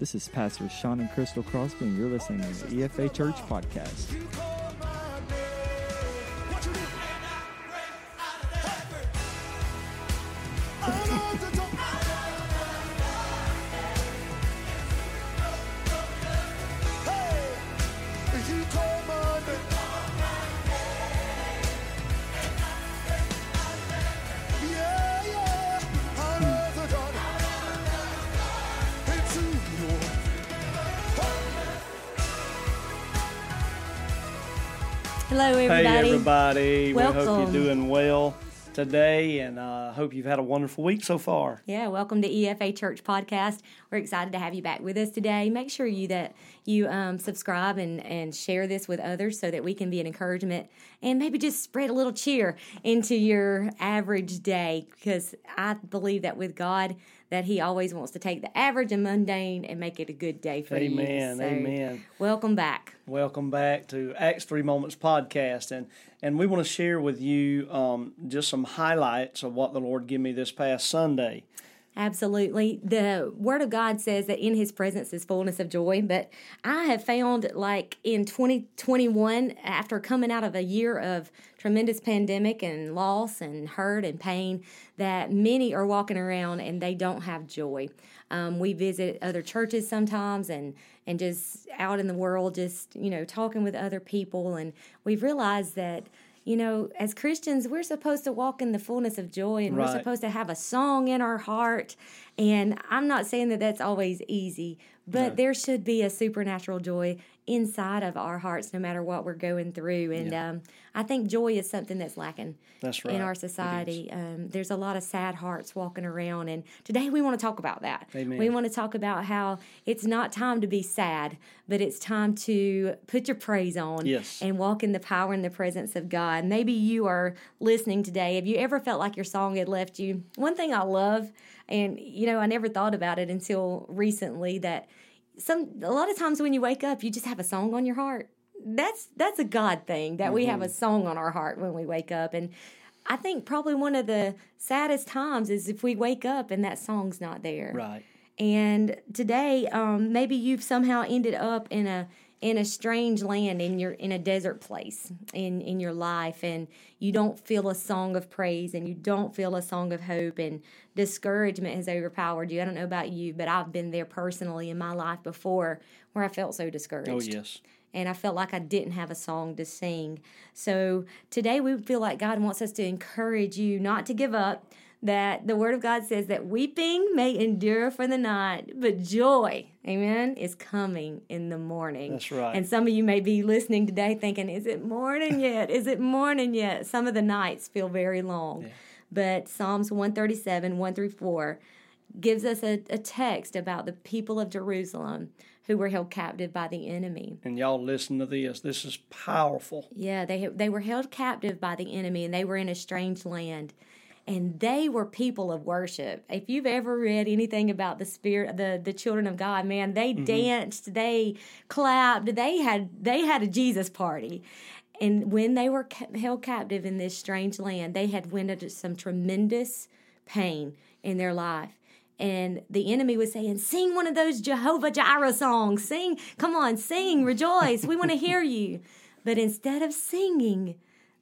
This is Pastors Sean and Crystal Crosby, and you're listening to the EFA Church Podcast. Hello, everybody. Hey, everybody. Welcome. We hope you're doing well today, and I hope you've had a wonderful week so far. Yeah, welcome to EFA Church Podcast. We're excited to have you back with us today. Make sure you subscribe and share this with others so that we can be an encouragement and maybe just spread a little cheer into your average day, because I believe that with God, that He always wants to take the average and mundane and make it a good day for you. Amen, so, amen. Welcome back. Welcome back to Acts 3 Moments Podcast. And we want to share with you just some highlights of what the Lord gave me this past Sunday. Absolutely. The Word of God says that in His presence is fullness of joy, but I have found, like, in 2021, after coming out of a year of tremendous pandemic and loss and hurt and pain, that many are walking around and they don't have joy. We visit other churches sometimes and just out in the world, just, you know, talking with other people, and we've realized that, you know, as Christians, we're supposed to walk in the fullness of joy, and Right. We're supposed to have a song in our heart. And I'm not saying that that's always easy, but No. There should be a supernatural joy inside of our hearts, no matter what we're going through. And I think joy is something that's lacking in our society. There's a lot of sad hearts walking around, and today we want to talk about that. Amen. We want to talk about how it's not time to be sad, but it's time to put your praise on and walk in the power and the presence of God. Maybe you are listening today. Have you ever felt like your song had left you? One thing I love, and, you know, I never thought about it until recently, that a lot of times when you wake up, you just have a song on your heart. That's a God thing, that we have a song on our heart when we wake up. And I think probably one of the saddest times is if we wake up and that song's not there. Right. And today, maybe you've somehow ended up in a strange land, in a desert place in your life, and you don't feel a song of praise, and you don't feel a song of hope, and discouragement has overpowered you. I don't know about you, but I've been there personally in my life before, where I felt so discouraged. Oh, yes. And I felt like I didn't have a song to sing. So today we feel like God wants us to encourage you not to give up, that the Word of God says that weeping may endure for the night, but joy, amen, is coming in the morning. That's right. And some of you may be listening today thinking, is it morning yet? Is it morning yet? Some of the nights feel very long. Yeah. But Psalms 137, 1 through 4 gives us a text about the people of Jerusalem who were held captive by the enemy. And y'all listen to this. This is powerful. Yeah, they were held captive by the enemy, and they were in a strange land. And they were people of worship. If you've ever read anything about the spirit, the children of God, man, they danced, they clapped, they had a Jesus party. And when they were held captive in this strange land, they had went into some tremendous pain in their life. And the enemy was saying, sing one of those Jehovah Jireh songs. Sing, come on, sing, rejoice. We want to hear you. But instead of singing,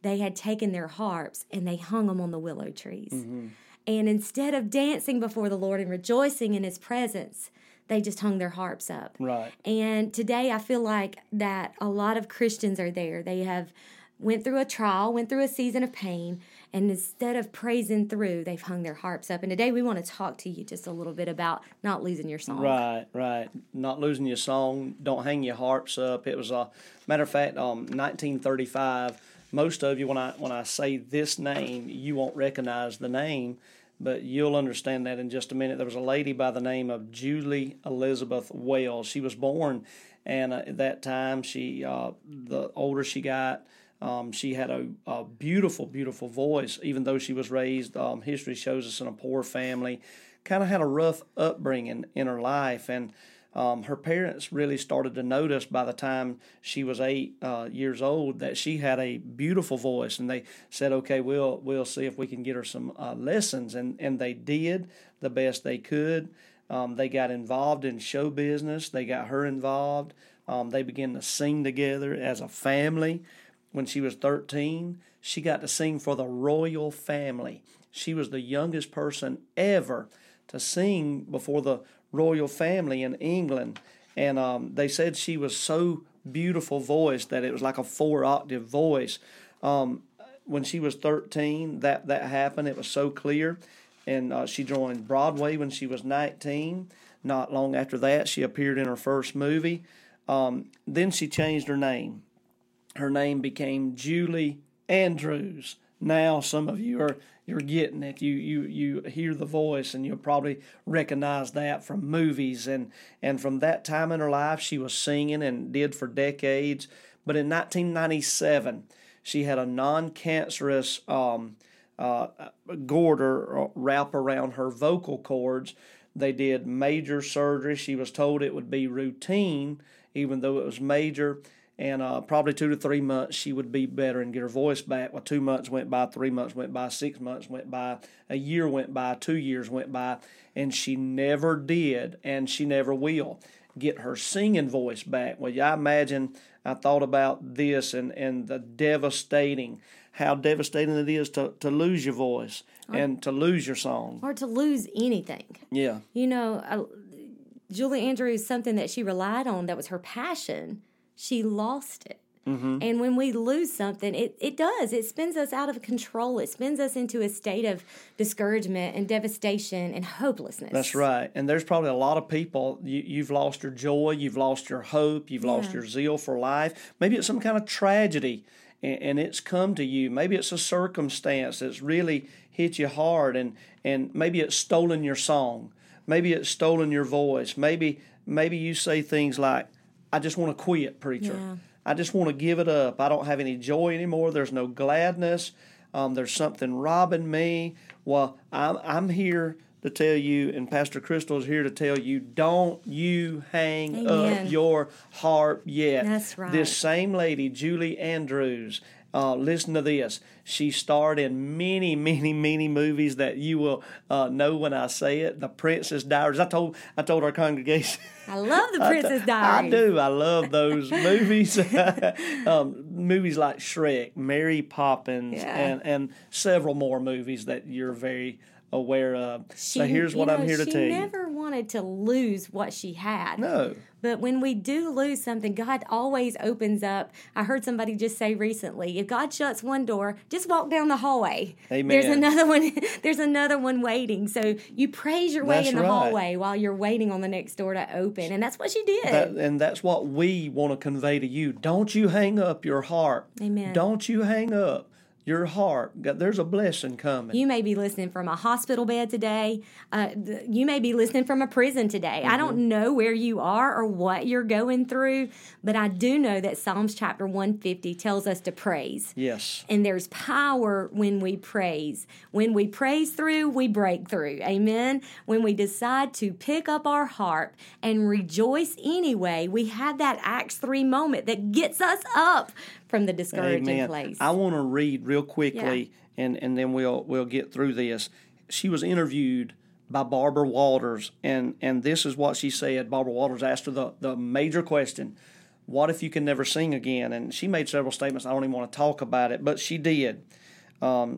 they had taken their harps and they hung them on the willow trees. Mm-hmm. And instead of dancing before the Lord and rejoicing in His presence, they just hung their harps up. Right. And today I feel like that a lot of Christians are there. They have went through a trial, went through a season of pain, and instead of praising through, they've hung their harps up. And today we want to talk to you just a little bit about not losing your song. Right, right. Not losing your song. Don't hang your harps up. It was a matter of fact, 1935... Most of you, when I say this name, you won't recognize the name, but you'll understand that in just a minute. There was a lady by the name of Julie Elizabeth Wells. She was born, and at that time, the older she got, she had a beautiful, beautiful voice, even though she was raised, history shows us, in a poor family. Kind of had a rough upbringing in her life, and her parents really started to notice by the time she was 8 years old that she had a beautiful voice, and they said, okay, we'll see if we can get her some lessons, and they did the best they could. They got involved in show business. They got her involved. They began to sing together as a family. When she was 13, she got to sing for the royal family. She was the youngest person ever to sing before the royal family in England. And they said she was so beautiful voice that it was like a 4-octave voice. When she was 13, that happened. It was so clear. And she joined Broadway when she was 19. Not long after that, she appeared in her first movie. Then she changed her name. Her name became Julie Andrews. Now some of you you're getting it. You hear the voice, and you'll probably recognize that from movies. And from that time in her life, she was singing and did for decades. But in 1997, she had a non-cancerous Gorder wrap around her vocal cords. They did major surgery. She was told it would be routine, even though it was major, and probably 2 to 3 months she would be better and get her voice back. Well, 2 months went by, 3 months went by, 6 months went by, a year went by, 2 years went by, and she never did, and she never will get her singing voice back. Well, I imagine, I thought about this and the devastating, how devastating it is to lose your voice and to lose your song. Or to lose anything. Yeah. You know, Julie Andrews, something that she relied on that was her passion, she lost it. Mm-hmm. And when we lose something, it does. It spins us out of control. It spins us into a state of discouragement and devastation and hopelessness. That's right. And there's probably a lot of people, you've lost your joy, you've lost your hope, you've lost your zeal for life. Maybe it's some kind of tragedy, and it's come to you. Maybe it's a circumstance that's really hit you hard, and maybe it's stolen your song. Maybe it's stolen your voice. Maybe you say things like, I just want to quit, preacher. Yeah. I just want to give it up. I don't have any joy anymore. There's no gladness. There's something robbing me. Well, I'm here to tell you, and Pastor Crystal is here to tell you, don't you hang up your harp yet. That's right. This same lady, Julie Andrews, listen to this. She starred in many, many, many movies that you will know when I say it. The Princess Diaries. I told our congregation. I love The Princess Diaries. I do. I love those movies. Movies like Shrek, Mary Poppins, and several more movies that you're very aware of. So here's what I'm here to tell you. She never wanted to lose what she had. No. But when we do lose something, God always opens up. I heard somebody just say recently, if God shuts one door, just walk down the hallway. Amen. There's another one. There's another one waiting. So you praise your way in the hallway while you're waiting on the next door to open. And that's what she did. And that's what we want to convey to you. Don't you hang up your harp. Amen. Don't you hang up your heart. There's a blessing coming. You may be listening from a hospital bed today. You may be listening from a prison today. Mm-hmm. I don't know where you are or what you're going through, but I do know that Psalms chapter 150 tells us to praise. Yes. And there's power when we praise. When we praise through, we break through. Amen. When we decide to pick up our harp and rejoice anyway, we have that Acts 3 moment that gets us up from the discouraging place. I want to read real quickly, and then we'll get through this. She was interviewed by Barbara Walters, and this is what she said. Barbara Walters asked her the major question, what if you can never sing again? And she made several statements. I don't even want to talk about it, but she did.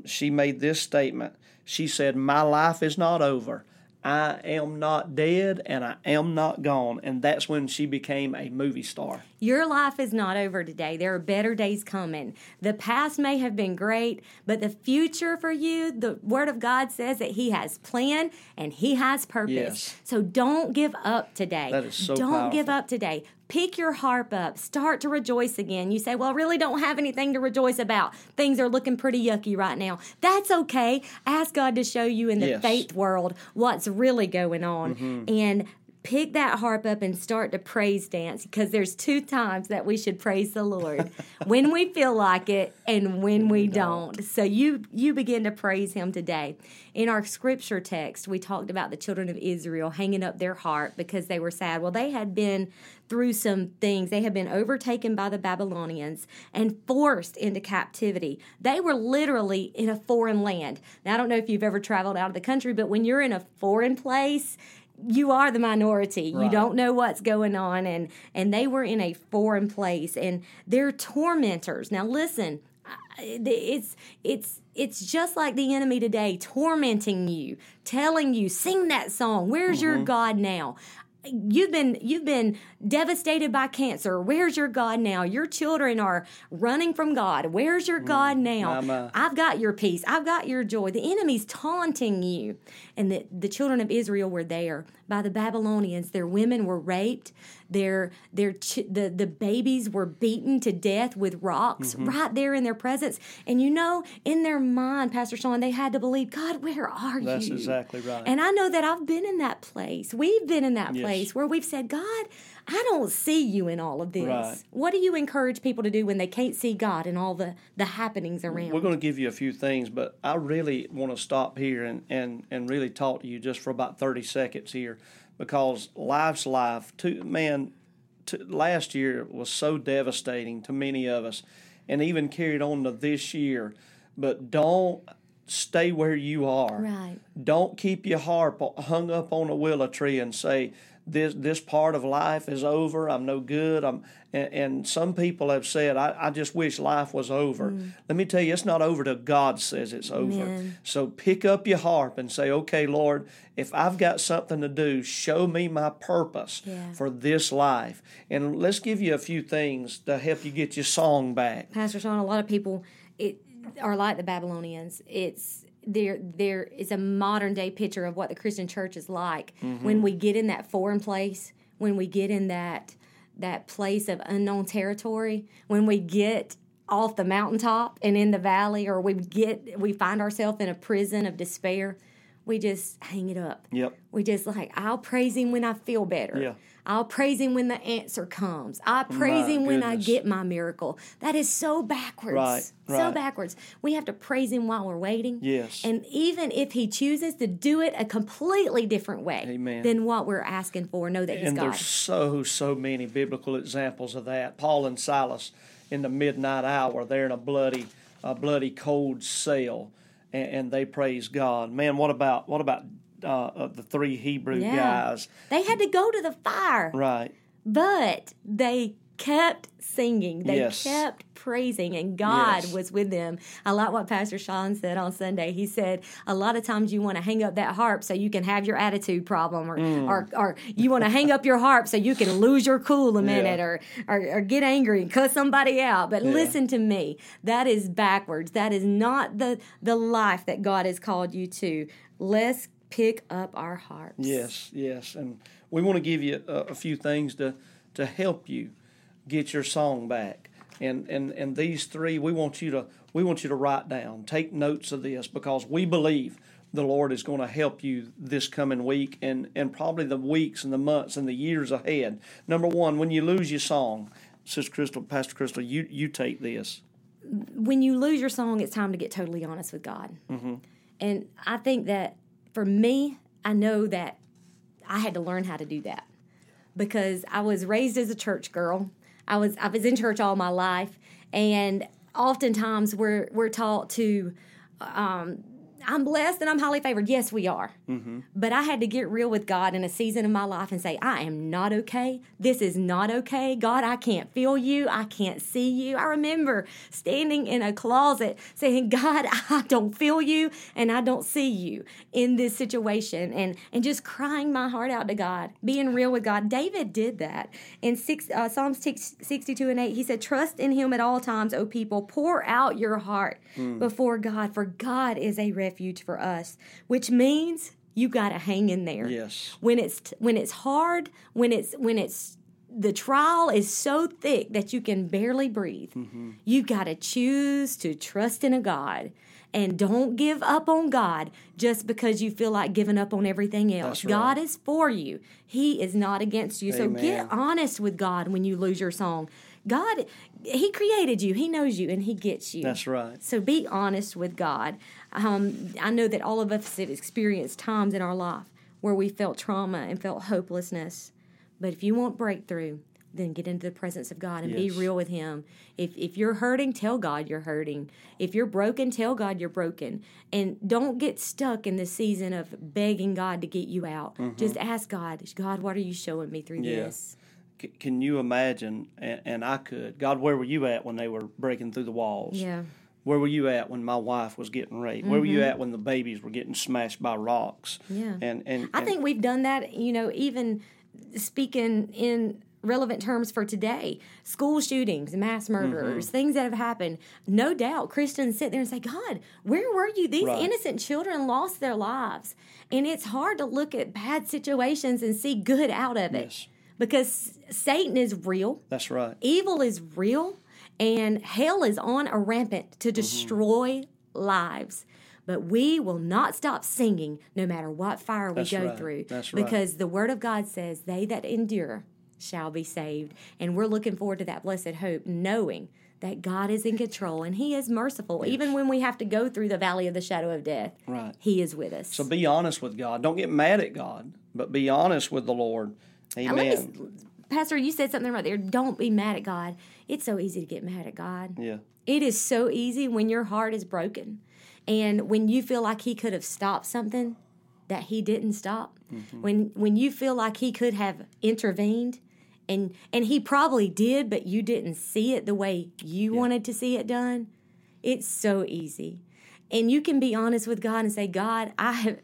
She made this statement. She said, my life is not over. I am not dead, and I am not gone. And that's when she became a movie star. Your life is not over today. There are better days coming. The past may have been great, but the future for you, the Word of God says that He has plan and He has purpose. Yes. So don't give up today. That is so powerful. Don't give up today. Pick your harp up. Start to rejoice again. You say, well, I really don't have anything to rejoice about. Things are looking pretty yucky right now. That's okay. Ask God to show you in the faith world what's really going on. Mm-hmm. And pick that harp up and start to praise dance, because there's two times that we should praise the Lord, when we feel like it and when we don't. So you begin to praise Him today. In our scripture text, we talked about the children of Israel hanging up their harp because they were sad. Well, they had been through some things. They had been overtaken by the Babylonians and forced into captivity. They were literally in a foreign land. Now, I don't know if you've ever traveled out of the country, but when you're in a foreign place, you are the minority. Right. You don't know what's going on. And they were in a foreign place, and they're tormentors. Now, listen, it's just like the enemy today, tormenting you, telling you, sing that song. Where's mm-hmm. your God now? You've been devastated by cancer. Where's your God now? Your children are running from God. Where's your God now? Mama. I've got your peace. I've got your joy. The enemy's taunting you. And the children of Israel were there by the Babylonians. Their women were raped. The babies were beaten to death with rocks mm-hmm. right there in their presence. And you know, in their mind, Pastor Sean, they had to believe, God, where are you? That's exactly right. And I know that I've been in that place. We've been in that place where we've said, God, I don't see you in all of this. Right. What do you encourage people to do when they can't see God in all the happenings around? We're going to give you a few things, but I really want to stop here and really talk to you just for about 30 seconds here. Because life's life. Last year was so devastating to many of us, and even carried on to this year. But don't stay where you are. Right. Don't keep your heart hung up on a willow tree and say, this part of life is over. I'm no good. And some people have said, I just wish life was over. Mm. Let me tell you, it's not over till God says it's over. So pick up your harp and say, okay, Lord, if I've got something to do, show me my purpose for this life. And let's give you a few things to help you get your song back. Pastor Sean, a lot of people are like the Babylonians. There is a modern day picture of what the Christian church is like mm-hmm. when we get in that foreign place, when we get in that place of unknown territory, when we get off the mountaintop and in the valley, or we find ourselves in a prison of despair. We just hang it up. Yep. We just like, I'll praise him when I feel better. Yeah. I'll praise him when the answer comes. I'll praise him when I get my miracle. That is so backwards. Right. So backwards. We have to praise him while we're waiting. Yes. And even if he chooses to do it a completely different way than what we're asking for, know that he's God. And there's so many biblical examples of that. Paul and Silas in the midnight hour, they're in a bloody cold cell. And they praise God. Man, what about the three Hebrew guys? They had to go to the fire. Right. But they kept singing. They kept praising, and God was with them. I like what Pastor Sean said on Sunday. He said, a lot of times you want to hang up that harp so you can have your attitude problem, or you want to hang up your harp so you can lose your cool a minute, or get angry and cuss somebody out. But listen to me. That is backwards. That is not the life that God has called you to. Let's pick up our harps. Yes. And we want to give you a few things to help you get your song back. And these three, we want you to write down, take notes of this, because we believe the Lord is going to help you this coming week and probably the weeks and the months and the years ahead. Number one, when you lose your song, Sister Crystal, Pastor Crystal, you take this. When you lose your song, it's time to get totally honest with God. Mm-hmm. And I think that for me, I know that I had to learn how to do that because I was raised as a church girl. I was in church all my life, and oftentimes we're taught to, I'm blessed and I'm highly favored. Yes, we are. Mm-hmm. But I had to get real with God in a season of my life and say, I am not okay. This is not okay. God, I can't feel you. I can't see you. I remember standing in a closet saying, God, I don't feel you and I don't see you in this situation. And just crying my heart out to God, being real with God. David did that. In Psalm 62 and 8, he said, trust in him at all times, O people. Pour out your heart before God, for God is a refuge for us, which means you got to hang in there. Yes. When it's hard, when it's the trial is so thick that you can barely breathe. Mm-hmm. You got to choose to trust in a God, and don't give up on God just because you feel like giving up on everything else. That's right. God is for you. He is not against you. Amen. So get honest with God when you lose your song. God, he created you. He knows you, and he gets you. That's right. So be honest with God. I know that all of us have experienced times in our life where we felt trauma and felt hopelessness. But if you want breakthrough, then get into the presence of God and be real with Him. If you're hurting, tell God you're hurting. If you're broken, tell God you're broken. And don't get stuck in the season of begging God to get you out. Mm-hmm. Just ask God, God, what are you showing me through this? Can you imagine, and I could, God, where were you at when they were breaking through the walls? Yeah. Where were you at when my wife was getting raped? Mm-hmm. Where were you at when the babies were getting smashed by rocks? Yeah. And I think we've done that, you know, even speaking in relevant terms for today, school shootings, mass murderers, mm-hmm. things that have happened. No doubt Christians sit there and say, God, where were you? These innocent children lost their lives. And it's hard to look at bad situations and see good out of it. Yes. Because Satan is real. That's right. Evil is real. And hell is on a rampant to destroy lives. But we will not stop singing no matter what fire we go through. That's right. Because the Word of God says, they that endure shall be saved. And we're looking forward to that blessed hope, knowing that God is in control and He is merciful. Yes. Even when we have to go through the valley of the shadow of death, He is with us. So be honest with God. Don't get mad at God, but be honest with the Lord. Amen. Pastor, you said something right there. Don't be mad at God. It's so easy to get mad at God. Yeah. It is so easy when your heart is broken and when you feel like He could have stopped something that He didn't stop. Mm-hmm. When you feel like He could have intervened and He probably did, but you didn't see it the way you wanted to see it done. It's so easy. And you can be honest with God and say, God, I have...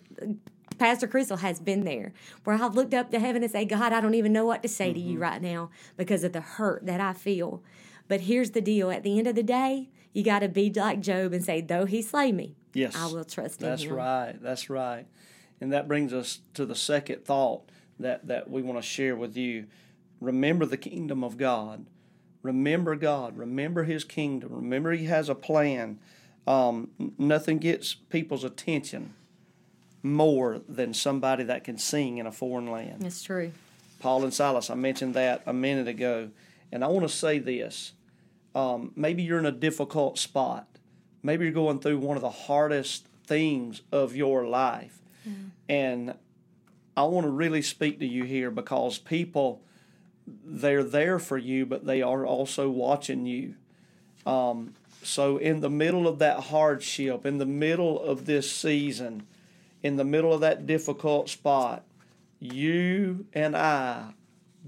Pastor Crystal has been there, where I've looked up to heaven and say, God, I don't even know what to say to you right now because of the hurt that I feel. But here's the deal. At the end of the day, you got to be like Job and say, though He slay me, I will trust in Him. That's right. That's right. And that brings us to the second thought that we want to share with you. Remember the kingdom of God. Remember God. Remember His kingdom. Remember He has a plan. Nothing gets people's attention more than somebody that can sing in a foreign land. That's true. Paul and Silas, I mentioned that a minute ago. And I want to say this. Maybe you're in a difficult spot. Maybe you're going through one of the hardest things of your life. Yeah. And I want to really speak to you here because people, they're there for you, but they are also watching you. So in the middle of that hardship, in the middle of this season, in the middle of that difficult spot, you and I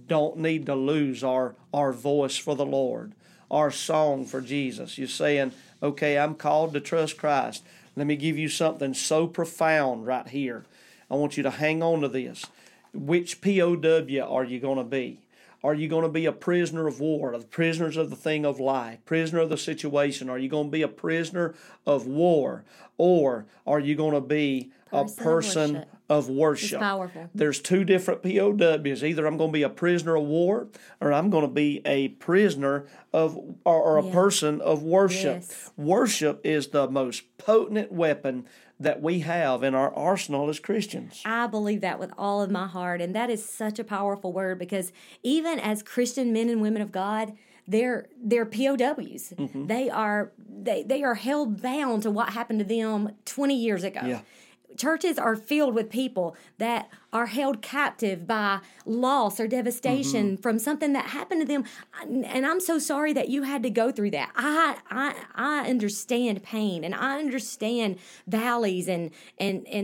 don't need to lose our voice for the Lord, our song for Jesus. You're saying, okay, I'm called to trust Christ. Let me give you something so profound right here. I want you to hang on to this. Which POW are you going to be? Are you going to be a prisoner of war, or the prisoners of the thing of life, prisoner of the situation? Are you going to be a prisoner of war, or are you going to be a person of worship? It's powerful. There's two different POWs. Either I'm going to be a prisoner of war, or I'm going to be a prisoner of, or a person of worship. Yes. Worship is the most potent weapon that we have in our arsenal as Christians. I believe that with all of my heart, and that is such a powerful word, because even as Christian men and women of God, they're POWs. Mm-hmm. They are held bound to what happened to them 20 years ago. Yeah. Churches are filled with people that are held captive by loss or devastation from something that happened to them. And I'm so sorry that you had to go through that. I understand pain, and I understand valleys and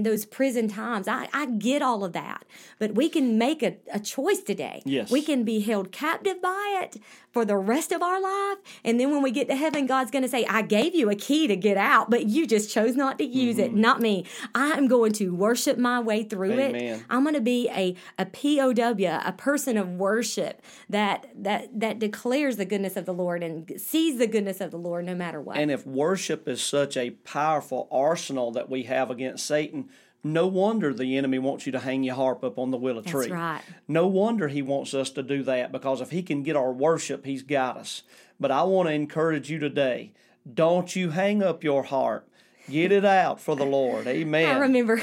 those prison times. I get all of that. But we can make a choice today. Yes. We can be held captive by it for the rest of our life. And then when we get to heaven, God's going to say, I gave you a key to get out, but you just chose not to use it. Not me. I'm going to worship my way through it. I'm going to be a POW, a person of worship that declares the goodness of the Lord and sees the goodness of the Lord no matter what. And if worship is such a powerful arsenal that we have against Satan, no wonder the enemy wants you to hang your harp up on the willow tree. That's right. No wonder he wants us to do that, because if he can get our worship, he's got us. But I want to encourage you today, don't you hang up your harp. Get it out for the Lord. Amen. I remember,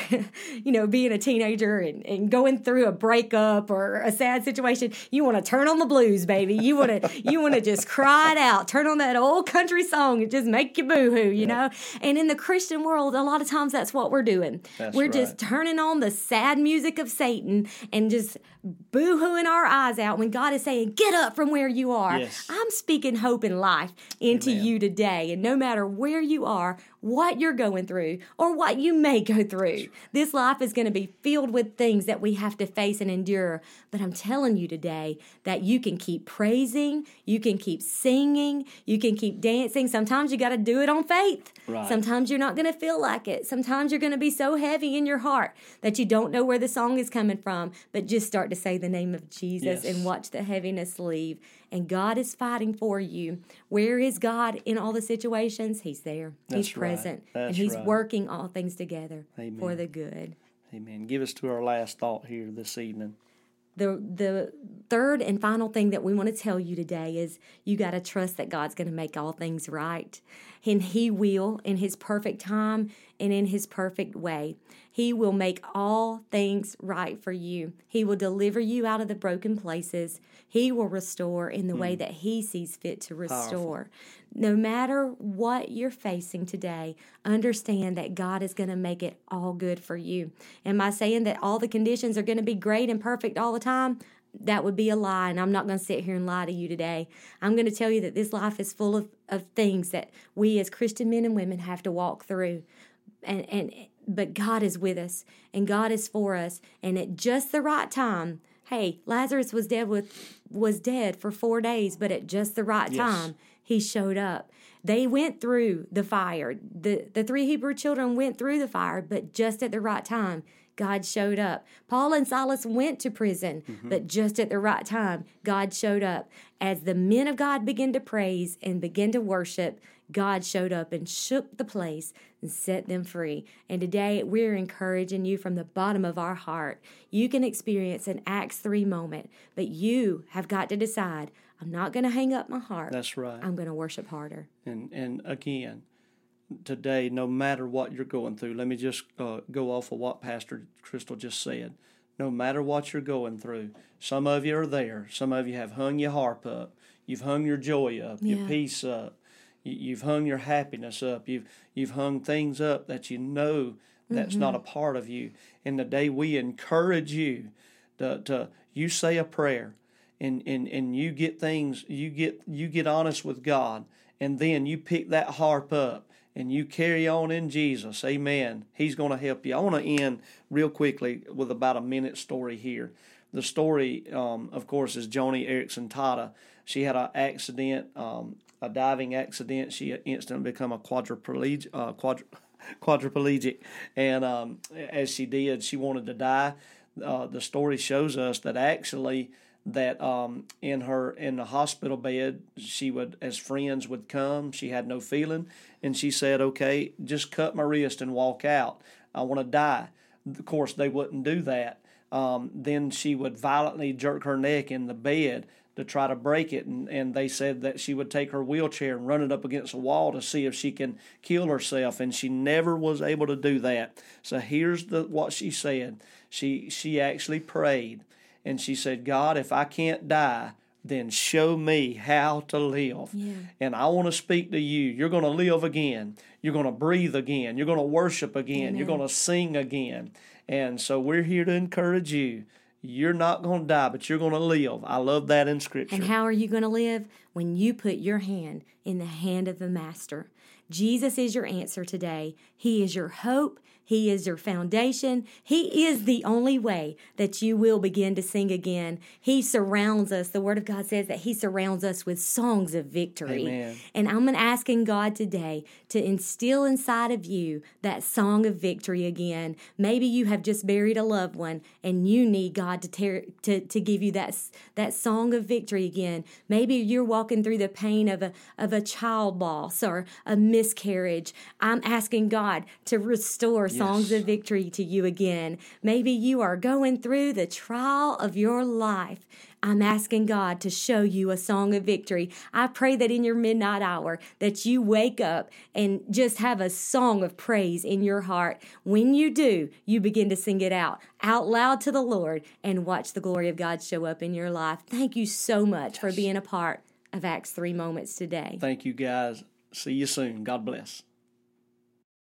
being a teenager and going through a breakup or a sad situation. You want to turn on the blues, baby. You want to just cry it out. Turn on that old country song and just make you boo-hoo, you know. And in the Christian world, a lot of times that's what we're doing. We're just turning on the sad music of Satan and just boo-hooing our eyes out when God is saying, get up from where you are. Yes. I'm speaking hope and life into you today. And no matter where you are, what you're going through, or what you may go through, this life is going to be filled with things that we have to face and endure. But I'm telling you today that you can keep praising, you can keep singing, you can keep dancing. Sometimes you got to do it on faith. Right. Sometimes you're not going to feel like it. Sometimes you're going to be so heavy in your heart that you don't know where the song is coming from, but just start to say the name of Jesus and watch the heaviness leave. And God is fighting for you. Where is God in all the situations? He's there. He's present. And he's working all things together for the good. Amen. Give us to our last thought here this evening. The third and final thing that we want to tell you today is you got to trust that God's going to make all things right. And He will, in His perfect time and in His perfect way. He will make all things right for you. He will deliver you out of the broken places. He will restore in the way that He sees fit to restore. Powerful. No matter what you're facing today, understand that God is going to make it all good for you. Am I saying that all the conditions are going to be great and perfect all the time? That would be a lie, and I'm not going to sit here and lie to you today. I'm going to tell you that this life is full of things that we as Christian men and women have to walk through. But God is with us, and God is for us, and at just the right time. Hey, Lazarus was dead for 4 days, but at just the right time, He showed up. They went through the fire. The three Hebrew children went through the fire, but just at the right time, God showed up. Paul and Silas went to prison, but just at the right time, God showed up. As the men of God began to praise and begin to worship, God showed up and shook the place and set them free. And today, we're encouraging you from the bottom of our heart. You can experience an Acts 3 moment, but you have got to decide, I'm not going to hang up my heart. That's right. I'm going to worship harder. And again, today, no matter what you're going through, let me just go off of what Pastor Crystal just said. No matter what you're going through, some of you are there. Some of you have hung your harp up. You've hung your joy up, your peace up. You've hung your happiness up. You've hung things up that you know that's not a part of you. And today we encourage you to you say a prayer and you get things, you get honest with God, and then you pick that harp up and you carry on in Jesus. Amen. He's going to help you. I want to end real quickly with about a minute story here. The story, of course, is Joni Erickson Tata. She had an accident, a diving accident. She instantly became a quadriplegic. And as she did, she wanted to die. The story shows us that actually that in the hospital bed, as friends would come, she had no feeling. And she said, okay, just cut my wrist and walk out. I want to die. Of course, they wouldn't do that. Then she would violently jerk her neck in the bed to try to break it, and they said that she would take her wheelchair and run it up against a wall to see if she can kill herself, and she never was able to do that. So here's what she said. She actually prayed, and she said, God, if I can't die, then show me how to live. Yeah. And I want to speak to you. You're going to live again. You're going to breathe again. You're going to worship again. Amen. You're going to sing again. And so we're here to encourage you. You're not going to die, but you're going to live. I love that in Scripture. And how are you going to live? When you put your hand in the hand of the Master. Jesus is your answer today. He is your hope. He is your foundation. He is the only way that you will begin to sing again. He surrounds us. The Word of God says that He surrounds us with songs of victory. Amen. And I'm asking God today to instill inside of you that song of victory again. Maybe you have just buried a loved one and you need God to give you that song of victory again. Maybe you're walking through the pain of a child loss or a miscarriage. I'm asking God to restore songs of victory to you again. Maybe you are going through the trial of your life. I'm asking God to show you a song of victory. I pray that in your midnight hour that you wake up and just have a song of praise in your heart. When you do, you begin to sing it out loud to the Lord and watch the glory of God show up in your life. Thank you so much for being a part of Acts 3 Moments today. Thank you, guys. See you soon. God bless.